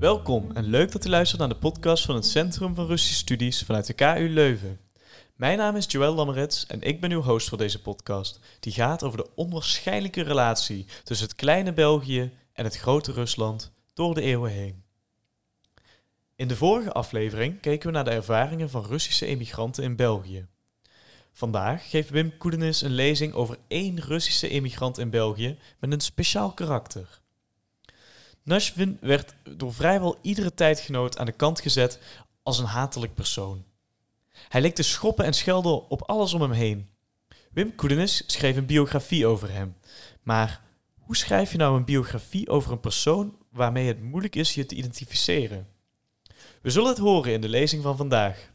Welkom en leuk dat u luistert naar de podcast van het Centrum van Russische Studies vanuit de KU Leuven. Mijn naam is Joël Lammerets en ik ben uw host voor deze podcast, die gaat over de onwaarschijnlijke relatie tussen het kleine België en het grote Rusland door de eeuwen heen. In de vorige aflevering keken we naar de ervaringen van Russische emigranten in België. Vandaag geeft Wim Coudenys een lezing over één Russische emigrant in België met een speciaal karakter. Nazhivin werd door vrijwel iedere tijdgenoot aan de kant gezet als een hatelijk persoon. Hij leek te schoppen en schelden op alles om hem heen. Wim Coudenys schreef een biografie over hem. Maar hoe schrijf je nou een biografie over een persoon waarmee het moeilijk is je te identificeren? We zullen het horen in de lezing van vandaag.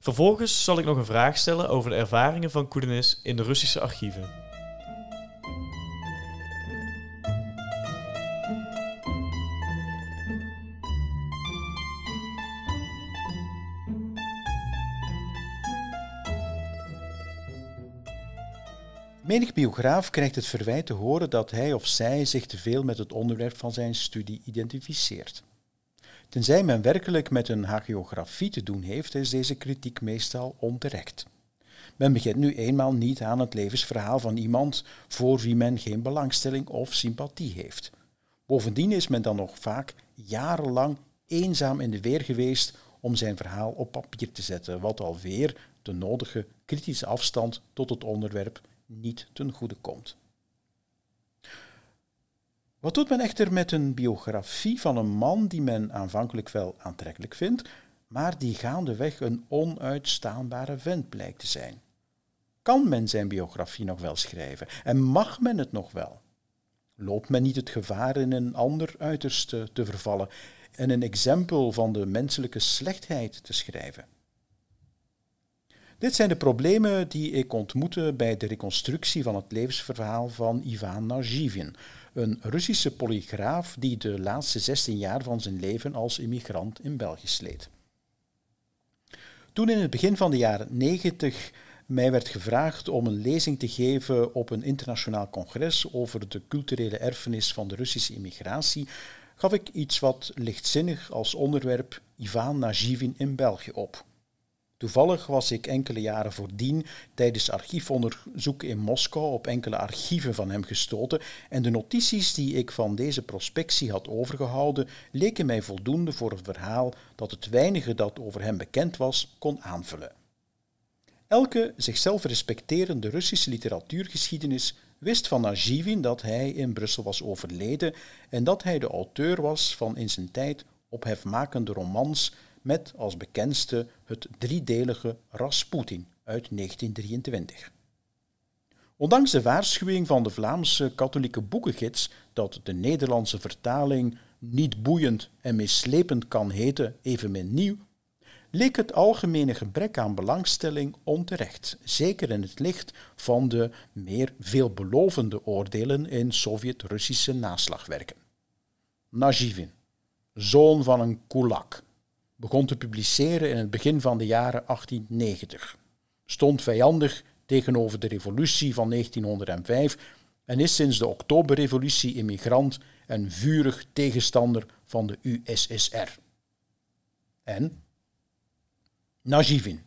Vervolgens zal ik nog een vraag stellen over de ervaringen van Coudenys in de Russische archieven. Menig biograaf krijgt het verwijt te horen dat hij of zij zich te veel met het onderwerp van zijn studie identificeert. Tenzij men werkelijk met een hagiografie te doen heeft, is deze kritiek meestal onterecht. Men begint nu eenmaal niet aan het levensverhaal van iemand voor wie men geen belangstelling of sympathie heeft. Bovendien is men dan nog vaak jarenlang eenzaam in de weer geweest om zijn verhaal op papier te zetten, wat alweer de nodige kritische afstand tot het onderwerp niet ten goede komt. Wat doet men echter met een biografie van een man die men aanvankelijk wel aantrekkelijk vindt, maar die gaandeweg een onuitstaanbare vent blijkt te zijn? Kan men zijn biografie nog wel schrijven en mag men het nog wel? Loopt men niet het gevaar in een ander uiterste te vervallen en een exempel van de menselijke slechtheid te schrijven? Dit zijn de problemen die ik ontmoette bij de reconstructie van het levensverhaal van Ivan Nazhivin, een Russische polygraaf die de laatste 16 jaar van zijn leven als immigrant in België sleet. Toen in het begin van de jaren 90 mij werd gevraagd om een lezing te geven op een internationaal congres over de culturele erfenis van de Russische immigratie, gaf ik iets wat lichtzinnig als onderwerp Ivan Nazhivin in België op. Toevallig was ik enkele jaren voordien tijdens archiefonderzoek in Moskou op enkele archieven van hem gestoten en de notities die ik van deze prospectie had overgehouden leken mij voldoende voor het verhaal dat het weinige dat over hem bekend was kon aanvullen. Elke zichzelf respecterende Russische literatuurgeschiedenis wist van Nazhivin dat hij in Brussel was overleden en dat hij de auteur was van in zijn tijd ophefmakende romans met als bekendste het driedelige Rasputin uit 1923. Ondanks de waarschuwing van de Vlaamse katholieke boekengids dat de Nederlandse vertaling niet boeiend en mislepend kan heten, evenmin nieuw, leek het algemene gebrek aan belangstelling onterecht, zeker in het licht van de meer veelbelovende oordelen in Sovjet-Russische naslagwerken. Nazhivin, zoon van een kulak, begon te publiceren in het begin van de jaren 1890, stond vijandig tegenover de revolutie van 1905 en is sinds de Oktoberrevolutie immigrant en vurig tegenstander van de USSR. En Nazhivin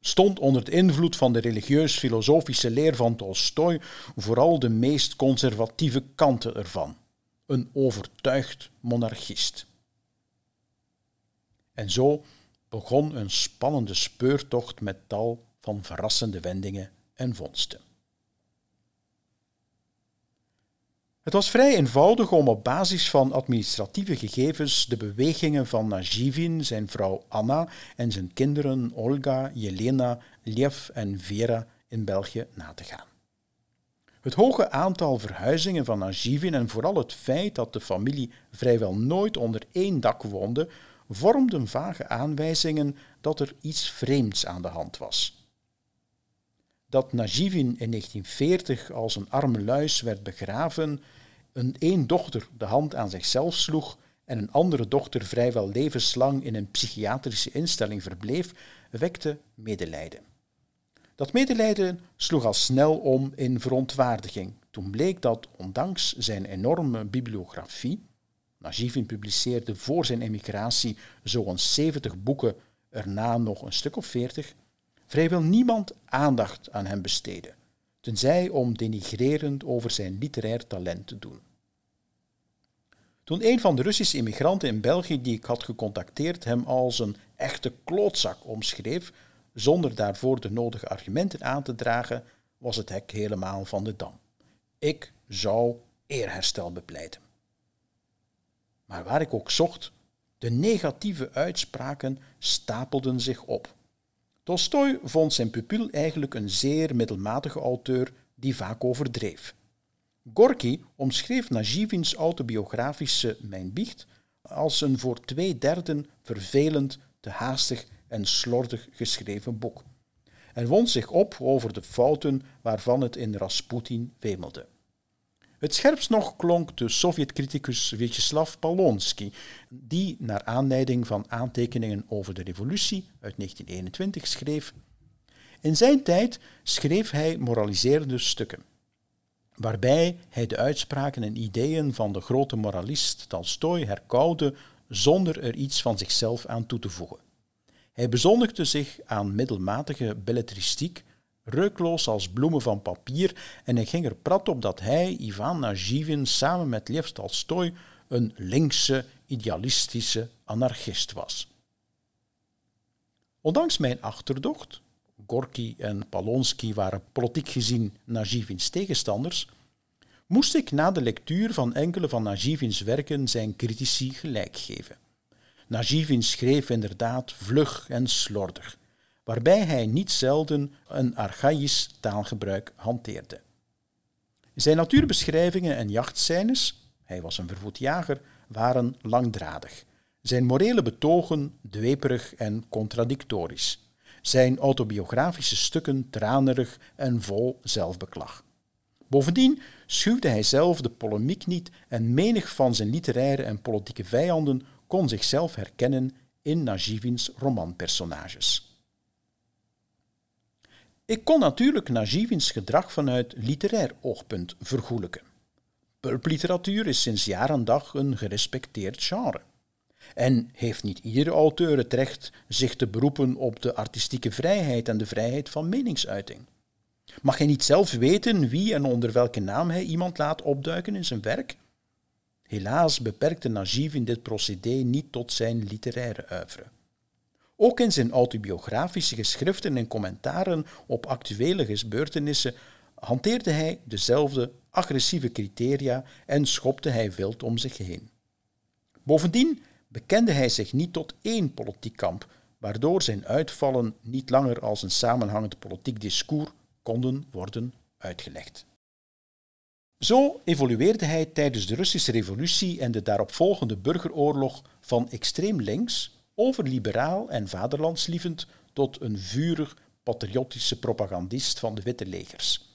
stond onder de invloed van de religieus-filosofische leer van Tolstoj vooral de meest conservatieve kanten ervan, een overtuigd monarchist. En zo begon een spannende speurtocht met tal van verrassende wendingen en vondsten. Het was vrij eenvoudig om op basis van administratieve gegevens de bewegingen van Nazhivin, zijn vrouw Anna en zijn kinderen Olga, Jelena, Lev en Vera in België na te gaan. Het hoge aantal verhuizingen van Nazhivin en vooral het feit dat de familie vrijwel nooit onder één dak woonde, vormden vage aanwijzingen dat er iets vreemds aan de hand was. Dat Nazhivin in 1940 als een arme luis werd begraven, een dochter de hand aan zichzelf sloeg en een andere dochter vrijwel levenslang in een psychiatrische instelling verbleef, wekte medelijden. Dat medelijden sloeg al snel om in verontwaardiging. Toen bleek dat, ondanks zijn enorme bibliografie, Nazhivin publiceerde voor zijn emigratie zo'n 70 boeken, erna nog een stuk of 40. Vrijwel niemand aandacht aan hem besteden, tenzij om denigrerend over zijn literair talent te doen. Toen een van de Russische immigranten in België die ik had gecontacteerd hem als een echte klootzak omschreef, zonder daarvoor de nodige argumenten aan te dragen, was het hek helemaal van de dam. Ik zou eerherstel bepleiten. Maar waar ik ook zocht, de negatieve uitspraken stapelden zich op. Tolstoj vond zijn pupil eigenlijk een zeer middelmatige auteur die vaak overdreef. Gorky omschreef Nazhivins autobiografische Mijn biecht als een voor 2/3 vervelend, te haastig en slordig geschreven boek en wond zich op over de fouten waarvan het in Rasputin wemelde. Het scherpst nog klonk de Sovjet-criticus Vyacheslav Polonsky, die naar aanleiding van aantekeningen over de revolutie uit 1921 schreef. In zijn tijd schreef hij moraliserende stukken, waarbij hij de uitspraken en ideeën van de grote moralist Tolstoj herkauwde zonder er iets van zichzelf aan toe te voegen. Hij bezondigde zich aan middelmatige belletristiek, reukloos als bloemen van papier, en hij ging er prat op dat hij, Ivan Nazhivin, samen met Lev Tolstoj een linkse, idealistische anarchist was. Ondanks mijn achterdocht, Gorky en Polonsky waren politiek gezien Nazhivins tegenstanders, moest ik na de lectuur van enkele van Nazhivins werken zijn critici gelijk geven. Nazhivin schreef inderdaad vlug en slordig, waarbij hij niet zelden een archaïsch taalgebruik hanteerde. Zijn natuurbeschrijvingen en jachtscènes, hij was een verwoed jager, waren langdradig. Zijn morele betogen dweperig en contradictorisch. Zijn autobiografische stukken tranerig en vol zelfbeklag. Bovendien schuwde hij zelf de polemiek niet en menig van zijn literaire en politieke vijanden kon zichzelf herkennen in Nazhivins romanpersonages. Ik kon natuurlijk Nazhivins gedrag vanuit literair oogpunt vergoelijken. Pulpliteratuur is sinds jaar en dag een gerespecteerd genre. En heeft niet iedere auteur het recht zich te beroepen op de artistieke vrijheid en de vrijheid van meningsuiting? Mag hij niet zelf weten wie en onder welke naam hij iemand laat opduiken in zijn werk? Helaas beperkte Nazhivin dit procedé niet tot zijn literaire oeuvre. Ook in zijn autobiografische geschriften en commentaren op actuele gebeurtenissen hanteerde hij dezelfde agressieve criteria en schopte hij wild om zich heen. Bovendien bekende hij zich niet tot één politiek kamp, waardoor zijn uitvallen niet langer als een samenhangend politiek discours konden worden uitgelegd. Zo evolueerde hij tijdens de Russische Revolutie en de daaropvolgende burgeroorlog van extreem links over liberaal en vaderlandslievend tot een vurig patriotische propagandist van de witte legers.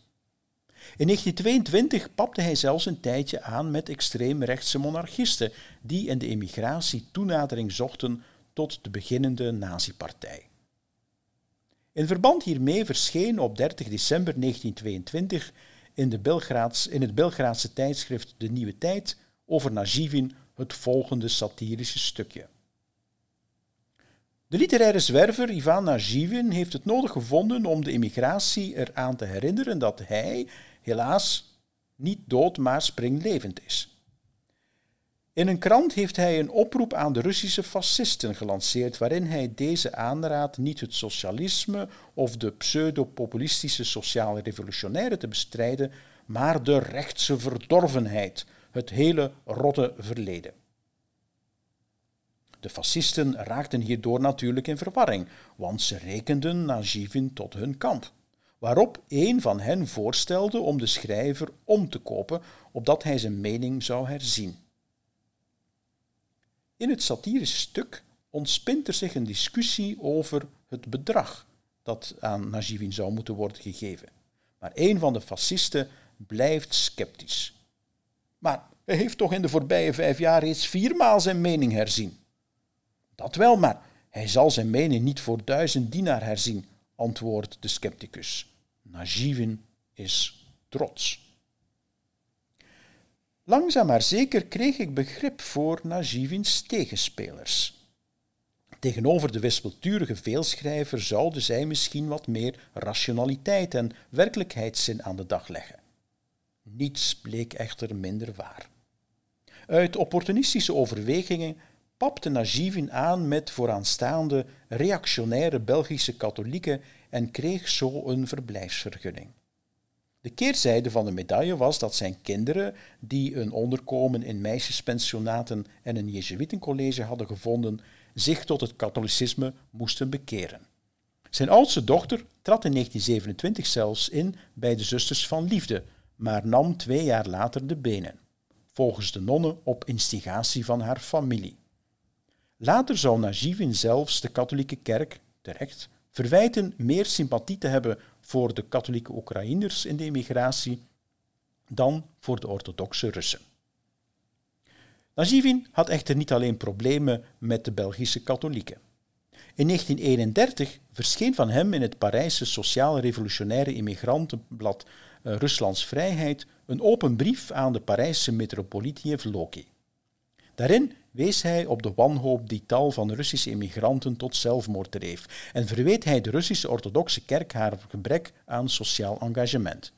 In 1922 papte hij zelfs een tijdje aan met extreemrechtse monarchisten die in de emigratie toenadering zochten tot de beginnende nazi-partij. In verband hiermee verscheen op 30 december 1922 in het Belgraadse tijdschrift De Nieuwe Tijd over Nazhivin het volgende satirische stukje. De literaire zwerver Ivan Nazhivin heeft het nodig gevonden om de emigratie eraan te herinneren dat hij, helaas, niet dood maar springlevend is. In een krant heeft hij een oproep aan de Russische fascisten gelanceerd waarin hij deze aanraadt niet het socialisme of de pseudo-populistische sociale revolutionaire te bestrijden, maar de rechtse verdorvenheid, het hele rotte verleden. De fascisten raakten hierdoor natuurlijk in verwarring, want ze rekenden Nazhivin tot hun kamp, waarop een van hen voorstelde om de schrijver om te kopen, opdat hij zijn mening zou herzien. In het satirische stuk ontspint er zich een discussie over het bedrag dat aan Nazhivin zou moeten worden gegeven, maar een van de fascisten blijft sceptisch. Maar hij heeft toch in de voorbije 5 jaar reeds 4 maal zijn mening herzien? Dat wel, maar hij zal zijn mening niet voor 1000 dinar herzien, antwoordt de scepticus. Nazhivin is trots. Langzaam maar zeker kreeg ik begrip voor Nazhivins tegenspelers. Tegenover de wispelturige veelschrijver zouden zij misschien wat meer rationaliteit en werkelijkheidszin aan de dag leggen. Niets bleek echter minder waar. Uit opportunistische overwegingen papte Nazhivin aan met vooraanstaande reactionaire Belgische katholieken en kreeg zo een verblijfsvergunning. De keerzijde van de medaille was dat zijn kinderen, die een onderkomen in meisjespensionaten en een jezuïtencollege hadden gevonden, zich tot het katholicisme moesten bekeren. Zijn oudste dochter trad in 1927 zelfs in bij de Zusters van Liefde, maar nam 2 jaar later de benen, volgens de nonnen op instigatie van haar familie. Later zou Nazhivin zelfs de katholieke kerk, terecht, verwijten meer sympathie te hebben voor de katholieke Oekraïners in de emigratie dan voor de orthodoxe Russen. Nazhivin had echter niet alleen problemen met de Belgische katholieken. In 1931 verscheen van hem in het Parijse sociaal-revolutionaire immigrantenblad Ruslands Vrijheid een open brief aan de Parijse metropoliet Yevloki. Daarin wees hij op de wanhoop die tal van Russische immigranten tot zelfmoord dreef en verweet hij de Russische orthodoxe kerk haar gebrek aan sociaal engagement.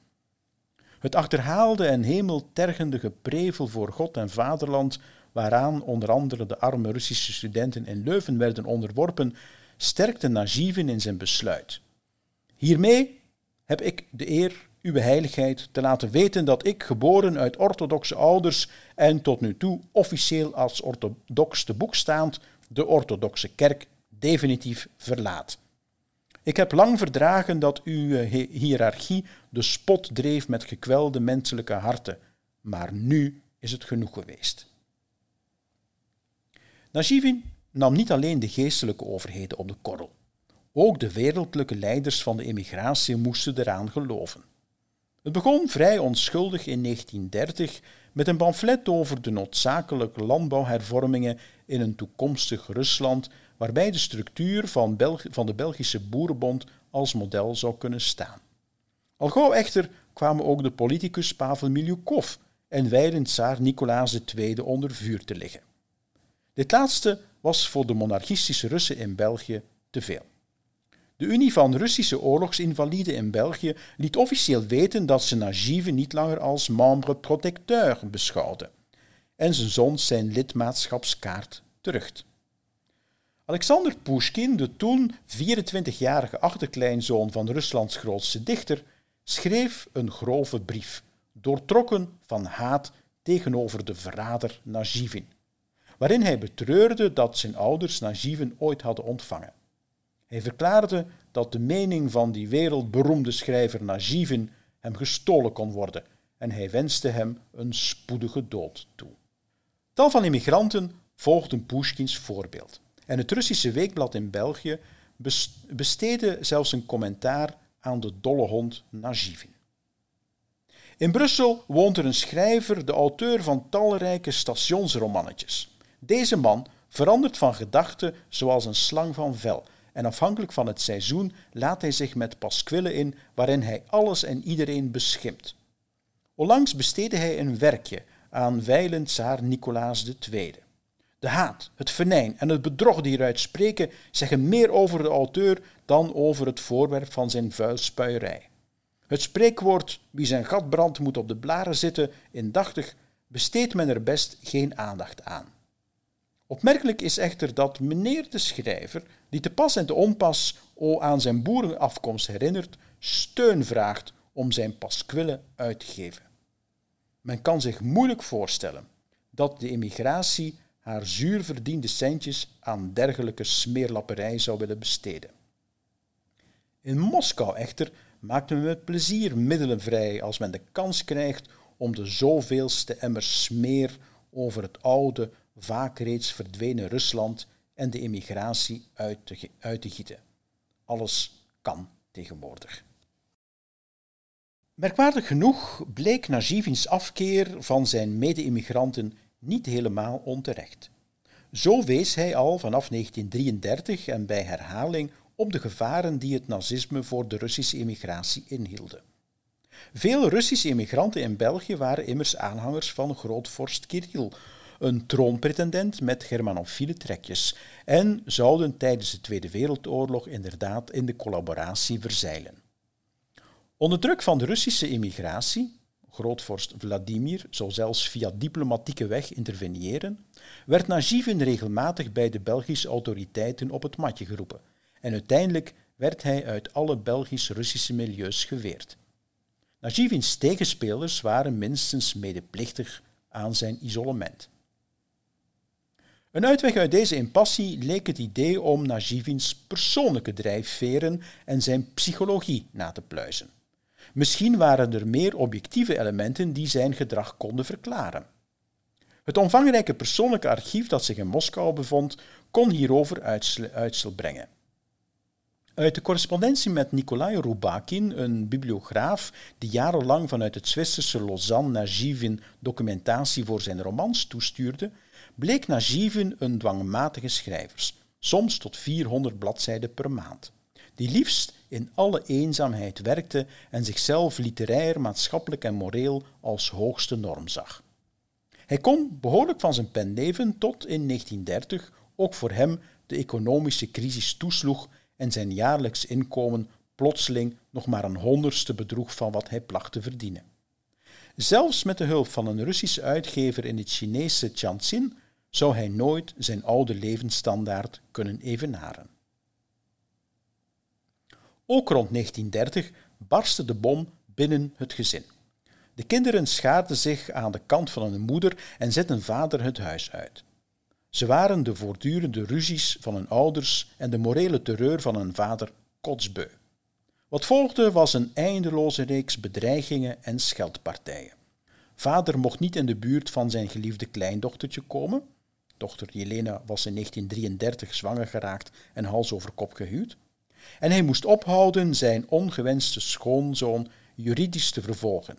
Het achterhaalde en hemeltergende geprevel voor God en vaderland, waaraan onder andere de arme Russische studenten in Leuven werden onderworpen, sterkte Nazhivin in zijn besluit. Hiermee heb ik de eer uwe heiligheid te laten weten dat ik, geboren uit orthodoxe ouders en tot nu toe officieel als orthodox te boek staand, de orthodoxe kerk definitief verlaat. Ik heb lang verdragen dat uw hiërarchie de spot dreef met gekwelde menselijke harten, maar nu is het genoeg geweest. Nazhivin nam niet alleen de geestelijke overheden op de korrel. Ook de wereldlijke leiders van de emigratie moesten eraan geloven. Het begon vrij onschuldig in 1930 met een pamflet over de noodzakelijke landbouwhervormingen in een toekomstig Rusland, waarbij de structuur van de Belgische Boerenbond als model zou kunnen staan. Al gauw echter kwamen ook de politicus Pavel Miljukov en wijlen tsaar Nicolaas II onder vuur te liggen. Dit laatste was voor de monarchistische Russen in België te veel. De Unie van Russische Oorlogsinvaliden in België liet officieel weten dat ze Nazhivin niet langer als membre protecteur beschouwde en ze zond zijn lidmaatschapskaart terug. Alexander Pushkin, de toen 24-jarige achterkleinzoon van Ruslands grootste dichter, schreef een grove brief, doortrokken van haat tegenover de verrader Nazhivin, waarin hij betreurde dat zijn ouders Nazhivin ooit hadden ontvangen. Hij verklaarde dat de mening van die wereldberoemde schrijver Nazhivin hem gestolen kon worden en hij wenste hem een spoedige dood toe. Tal van immigranten volgden Pushkins voorbeeld en het Russische Weekblad in België besteedde zelfs een commentaar aan de dolle hond Nazhivin. In Brussel woont er een schrijver, de auteur van talrijke stationsromannetjes. Deze man verandert van gedachten zoals een slang van vel. En afhankelijk van het seizoen laat hij zich met pasquillen in waarin hij alles en iedereen beschimpt. Onlangs besteedde hij een werkje aan wijlen tsaar Nicolaas II. De haat, het venijn en het bedrog die eruit spreken zeggen meer over de auteur dan over het voorwerp van zijn vuilspuierij. Het spreekwoord wie zijn gat brandt moet op de blaren zitten indachtig besteedt men er best geen aandacht aan. Opmerkelijk is echter dat meneer de schrijver, die te pas en te onpas aan zijn boerenafkomst herinnert, steun vraagt om zijn pasquillen uit te geven. Men kan zich moeilijk voorstellen dat de immigratie haar zuurverdiende centjes aan dergelijke smeerlapperij zou willen besteden. In Moskou echter maakt men met plezier middelen vrij als men de kans krijgt om de zoveelste emmer smeer over het oude, vaak reeds verdwenen Rusland en de immigratie uit te gieten. Alles kan tegenwoordig. Merkwaardig genoeg bleek Nazhivins afkeer van zijn mede-immigranten niet helemaal onterecht. Zo wees hij al vanaf 1933 en bij herhaling op de gevaren die het nazisme voor de Russische immigratie inhielden. Veel Russische immigranten in België waren immers aanhangers van grootvorst Kirill, een troonpretendent met germanofiele trekjes, en zouden tijdens de Tweede Wereldoorlog inderdaad in de collaboratie verzeilen. Onder druk van de Russische immigratie, grootvorst Vladimir zou zelfs via diplomatieke weg interveneren, werd Nazhivin regelmatig bij de Belgische autoriteiten op het matje geroepen en uiteindelijk werd hij uit alle Belgisch-Russische milieus geweerd. Nazhivins tegenspelers waren minstens medeplichtig aan zijn isolement. Een uitweg uit deze impasse leek het idee om Nazhivins persoonlijke drijfveren en zijn psychologie na te pluizen. Misschien waren er meer objectieve elementen die zijn gedrag konden verklaren. Het omvangrijke persoonlijke archief dat zich in Moskou bevond, kon hierover uitstel brengen. Uit de correspondentie met Nikolai Rubakin, een bibliograaf die jarenlang vanuit het Zwitserse Lausanne Nazhivin documentatie voor zijn romans toestuurde, bleek Nazhivin een dwangmatige schrijver, soms tot 400 bladzijden per maand, die liefst in alle eenzaamheid werkte en zichzelf literair, maatschappelijk en moreel als hoogste norm zag. Hij kon behoorlijk van zijn pen leven tot in 1930 ook voor hem de economische crisis toesloeg en zijn jaarlijks inkomen plotseling nog maar 100ste bedroeg van wat hij placht te verdienen. Zelfs met de hulp van een Russische uitgever in het Chinese Tianjin zou hij nooit zijn oude levensstandaard kunnen evenaren. Ook rond 1930 barstte de bom binnen het gezin. De kinderen schaarden zich aan de kant van hun moeder en zetten vader het huis uit. Ze waren de voortdurende ruzies van hun ouders en de morele terreur van hun vader kotsbeu. Wat volgde was een eindeloze reeks bedreigingen en scheldpartijen. Vader mocht niet in de buurt van zijn geliefde kleindochtertje komen. Dochter Jelena was in 1933 zwanger geraakt en hals over kop gehuwd. En hij moest ophouden zijn ongewenste schoonzoon juridisch te vervolgen.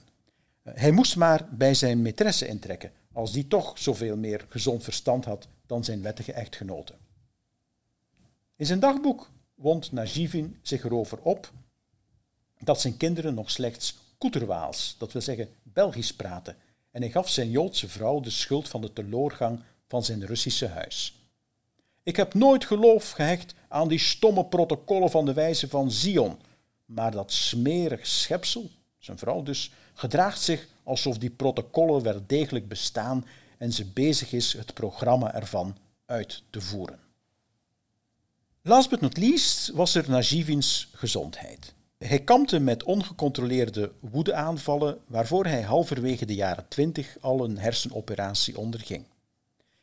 Hij moest maar bij zijn maîtresse intrekken, als die toch zoveel meer gezond verstand had dan zijn wettige echtgenote. In zijn dagboek wond Nazhivin zich erover op dat zijn kinderen nog slechts Koeterwaals, dat wil zeggen Belgisch, praten, en hij gaf zijn Joodse vrouw de schuld van de teloorgang van zijn Russische huis. Ik heb nooit geloof gehecht aan die stomme protocollen van de wijzen van Zion, maar dat smerig schepsel, zijn vrouw dus, gedraagt zich alsof die protocollen wel degelijk bestaan en ze bezig is het programma ervan uit te voeren. Last but not least was er Nazhivins gezondheid. Hij kampte met ongecontroleerde woedeaanvallen waarvoor hij halverwege de jaren 20 al een hersenoperatie onderging.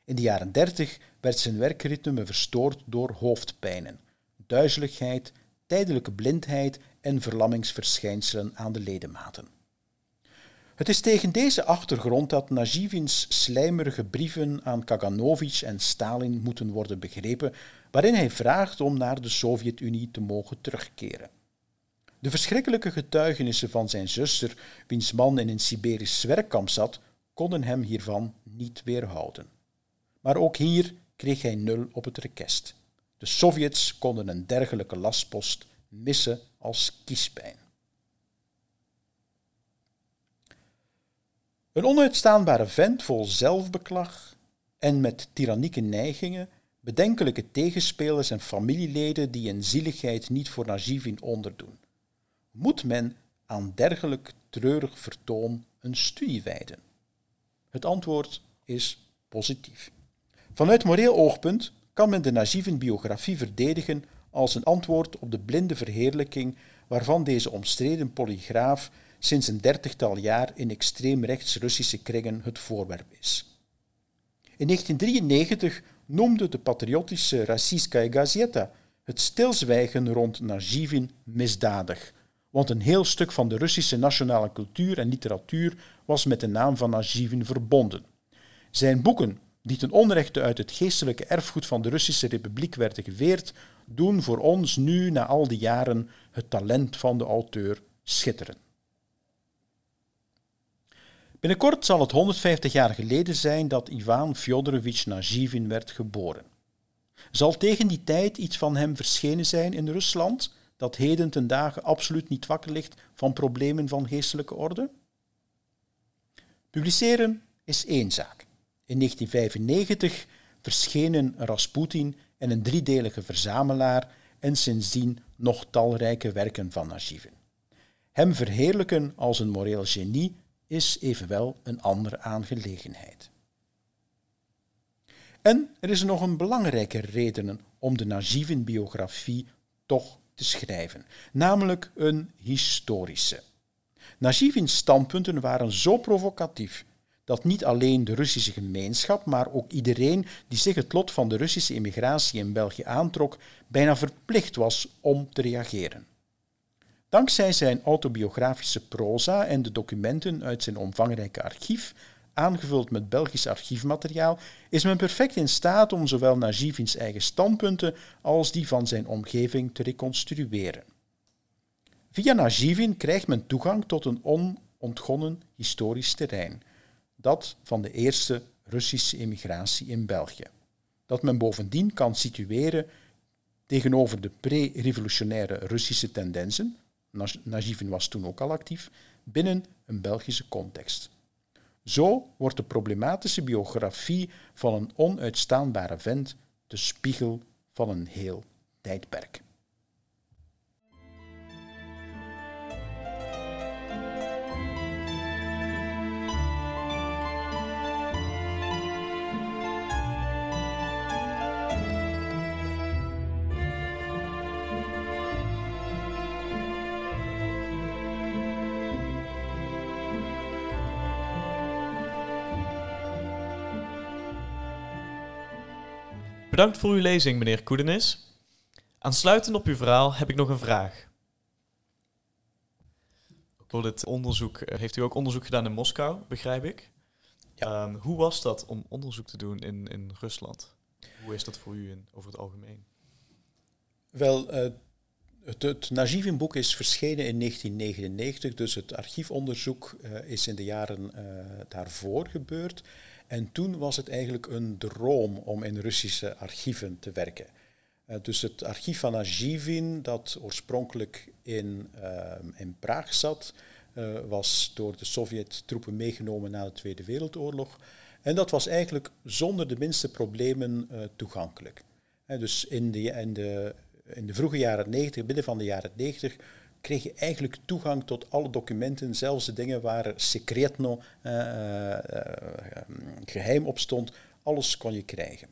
In de jaren 30 werd zijn werkritme verstoord door hoofdpijnen, duizeligheid, tijdelijke blindheid en verlammingsverschijnselen aan de ledematen. Het is tegen deze achtergrond dat Nazhivins slijmerige brieven aan Kaganovich en Stalin moeten worden begrepen, waarin hij vraagt om naar de Sovjet-Unie te mogen terugkeren. De verschrikkelijke getuigenissen van zijn zuster, wiens man in een Siberisch zwerkkamp zat, konden hem hiervan niet weerhouden. Maar ook hier kreeg hij 0 op het rekest. De Sovjets konden een dergelijke lastpost missen als kiespijn. Een onuitstaanbare vent vol zelfbeklag en met tirannieke neigingen, bedenkelijke tegenspelers en familieleden die in zieligheid niet voor Nazhivin onderdoen. Moet men aan dergelijk treurig vertoon een studie wijden? Het antwoord is positief. Vanuit moreel oogpunt kan men de Nazhivin-biografie verdedigen als een antwoord op de blinde verheerlijking waarvan deze omstreden polygraaf sinds een 30-tal jaar in extreemrechts Russische kringen het voorwerp is. In 1993 noemde de patriotische Rassiska Gazeta het stilzwijgen rond Nazhivin misdadig, want een heel stuk van de Russische nationale cultuur en literatuur was met de naam van Nazhivin verbonden. Zijn boeken, die ten onrechte uit het geestelijke erfgoed van de Russische Republiek werden geweerd, doen voor ons nu, na al die jaren, het talent van de auteur schitteren. Binnenkort zal het 150 jaar geleden zijn dat Ivan Fyodorovich Nazhivin werd geboren. Zal tegen die tijd iets van hem verschenen zijn in Rusland, dat heden ten dagen absoluut niet wakker ligt van problemen van geestelijke orde? Publiceren is één zaak. In 1995 verschenen Rasputin en een driedelige verzamelaar en sindsdien nog talrijke werken van Nazhivin. Hem verheerlijken als een moreel genie is evenwel een andere aangelegenheid. En er is nog een belangrijke reden om de Nazhivin-biografie toch te schrijven, namelijk een historische. Nazhivins standpunten waren zo provocatief dat niet alleen de Russische gemeenschap, maar ook iedereen die zich het lot van de Russische immigratie in België aantrok, bijna verplicht was om te reageren. Dankzij zijn autobiografische proza en de documenten uit zijn omvangrijke archief, aangevuld met Belgisch archiefmateriaal, is men perfect in staat om zowel Nazhivins eigen standpunten als die van zijn omgeving te reconstrueren. Via Nazhivin krijgt men toegang tot een onontgonnen historisch terrein, dat van de eerste Russische immigratie in België, dat men bovendien kan situeren tegenover de pre-revolutionaire Russische tendensen, Nazhivin was toen ook al actief, binnen een Belgische context. Zo wordt de problematische biografie van een onuitstaanbare vent de spiegel van een heel tijdperk. Bedankt voor uw lezing, meneer Coudenys. Aansluitend op uw verhaal heb ik nog een vraag. Door dit onderzoek heeft u ook onderzoek gedaan in Moskou, begrijp ik. Ja. Hoe was dat om onderzoek te doen in Rusland? Hoe is dat voor u over het algemeen? Wel, het Nazhivin-boek is verschenen in 1999, dus het archiefonderzoek is in de jaren daarvoor gebeurd. En toen was het eigenlijk een droom om in Russische archieven te werken. Dus het archief van Nazhivin, dat oorspronkelijk in Praag zat, was door de Sovjet-troepen meegenomen na de Tweede Wereldoorlog. En dat was eigenlijk zonder de minste problemen toegankelijk. Dus in de vroege jaren 90, midden van de jaren 90, kreeg je eigenlijk toegang tot alle documenten, zelfs de dingen waar secretno geheim op stond, alles kon je krijgen.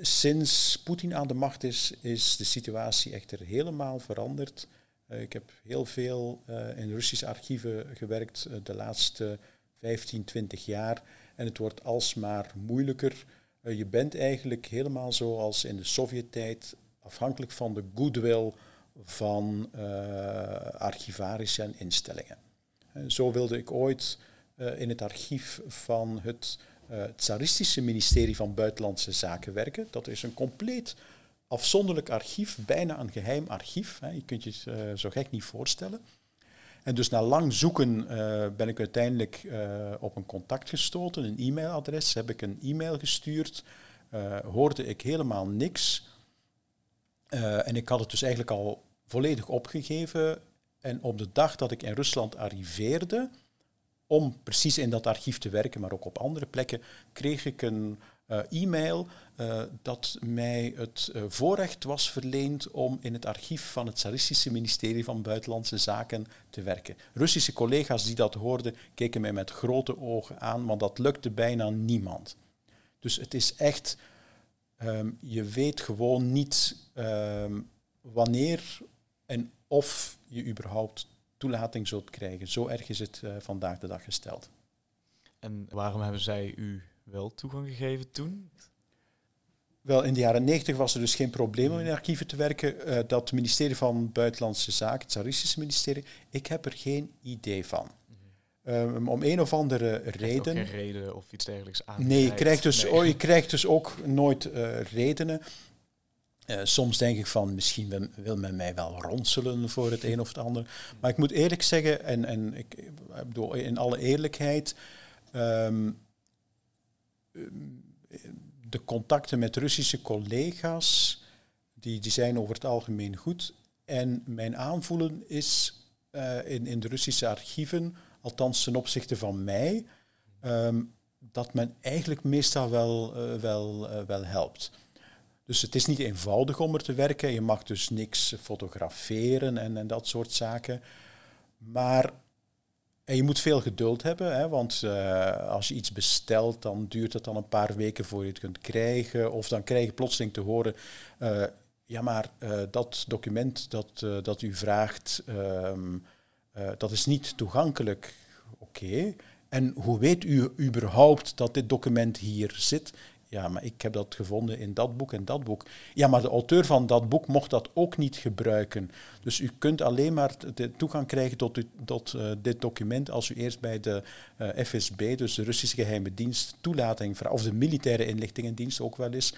Sinds Poetin aan de macht is, is de situatie echter helemaal veranderd. Ik heb heel veel in Russische archieven gewerkt de laatste 15, 20 jaar en het wordt alsmaar moeilijker. Je bent eigenlijk helemaal zoals in de Sovjet-tijd afhankelijk van de goodwill van archivarissen en instellingen. Zo wilde ik ooit in het archief van het tsaristische ministerie van Buitenlandse Zaken werken. Dat is een compleet afzonderlijk archief, bijna een geheim archief. Hè. Je kunt je het zo gek niet voorstellen. En dus na lang zoeken ben ik uiteindelijk op een contact gestoten, een e-mailadres. Heb ik een e-mail gestuurd, hoorde ik helemaal niks. En ik had het dus eigenlijk al volledig opgegeven. En op de dag dat ik in Rusland arriveerde, om precies in dat archief te werken, maar ook op andere plekken, kreeg ik een e-mail dat mij het voorrecht was verleend om in het archief van het tsaristische ministerie van Buitenlandse Zaken te werken. Russische collega's die dat hoorden, keken mij met grote ogen aan, want dat lukte bijna niemand. Dus het is echt... je weet gewoon niet wanneer en of je überhaupt toelating zult krijgen. Zo erg is het vandaag de dag gesteld. En waarom hebben zij u wel toegang gegeven toen? Wel, in de jaren 90 was er dus geen probleem om in archieven te werken. Dat ministerie van Buitenlandse Zaken, het tsaristische ministerie, ik heb er geen idee van. Om een of andere reden... Ook geen reden of iets dergelijks aan. Nee, je krijgt dus ook nooit redenen. Soms denk ik van, misschien wil men mij wel ronselen voor het een of het ander. Maar ik moet eerlijk zeggen, en ik bedoel in alle eerlijkheid... de contacten met Russische collega's, die zijn over het algemeen goed. En mijn aanvoelen is in de Russische archieven, althans ten opzichte van mij, dat men eigenlijk meestal wel helpt. Dus het is niet eenvoudig om er te werken. Je mag dus niks fotograferen en dat soort zaken. Maar je moet veel geduld hebben, hè, want als je iets bestelt, dan duurt het dan een paar weken voor je het kunt krijgen. Of dan krijg je plotseling te horen, dat document dat u vraagt, dat is niet toegankelijk. Oké. En hoe weet u überhaupt dat dit document hier zit? Ja, maar ik heb dat gevonden in dat boek en dat boek. Ja, maar de auteur van dat boek mocht dat ook niet gebruiken. Dus u kunt alleen maar toegang krijgen tot dit document als u eerst bij de FSB, dus de Russische Geheime Dienst, toelating vraagt, of de Militaire Inlichtingendienst ook wel eens,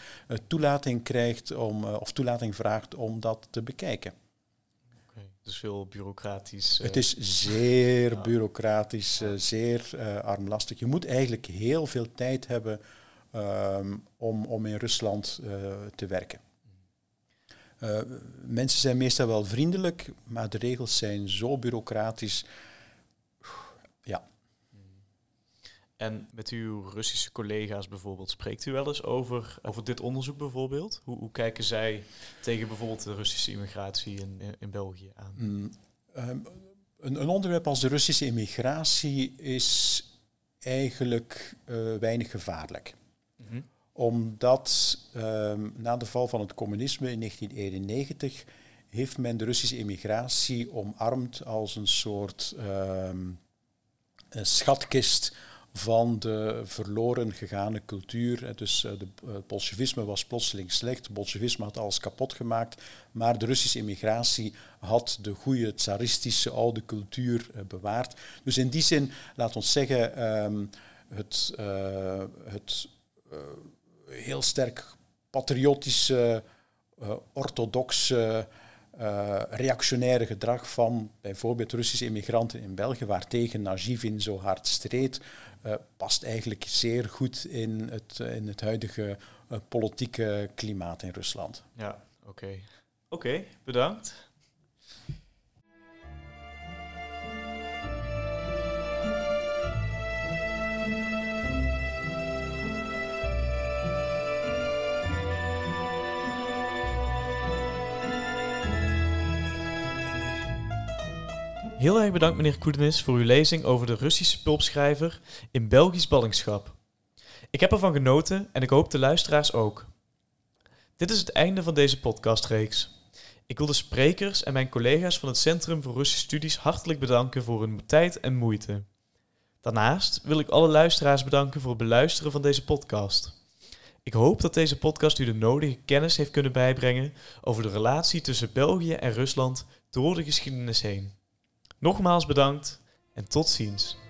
toelating vraagt om dat te bekijken. Dus veel bureaucratisch. Het is zeer bureaucratisch, zeer armlastig. Je moet eigenlijk heel veel tijd hebben om in Rusland te werken. Mensen zijn meestal wel vriendelijk, maar de regels zijn zo bureaucratisch. Ja. En met uw Russische collega's bijvoorbeeld, spreekt u wel eens over dit onderzoek bijvoorbeeld? Hoe kijken zij tegen bijvoorbeeld de Russische immigratie in België aan? Een onderwerp als de Russische immigratie is eigenlijk weinig gevaarlijk. Mm-hmm. Omdat na de val van het communisme in 1991 heeft men de Russische immigratie omarmd als een soort schatkist van de verloren gegaane cultuur. Dus het bolsjevisme was plotseling slecht. Het bolsjevisme had alles kapot gemaakt. Maar de Russische immigratie had de goede tsaristische oude cultuur bewaard. Dus in die zin, laat ons zeggen, het heel sterk patriotische, orthodoxe, reactionaire gedrag van bijvoorbeeld Russische immigranten in België, waartegen Nazhivin zo hard streed, past eigenlijk zeer goed in het huidige politieke klimaat in Rusland. Ja, oké. Oké, bedankt. Heel erg bedankt, meneer Coudenys, voor uw lezing over de Russische pulpschrijver in Belgisch ballingschap. Ik heb ervan genoten en ik hoop de luisteraars ook. Dit is het einde van deze podcastreeks. Ik wil de sprekers en mijn collega's van het Centrum voor Russische Studies hartelijk bedanken voor hun tijd en moeite. Daarnaast wil ik alle luisteraars bedanken voor het beluisteren van deze podcast. Ik hoop dat deze podcast u de nodige kennis heeft kunnen bijbrengen over de relatie tussen België en Rusland door de geschiedenis heen. Nogmaals bedankt en tot ziens.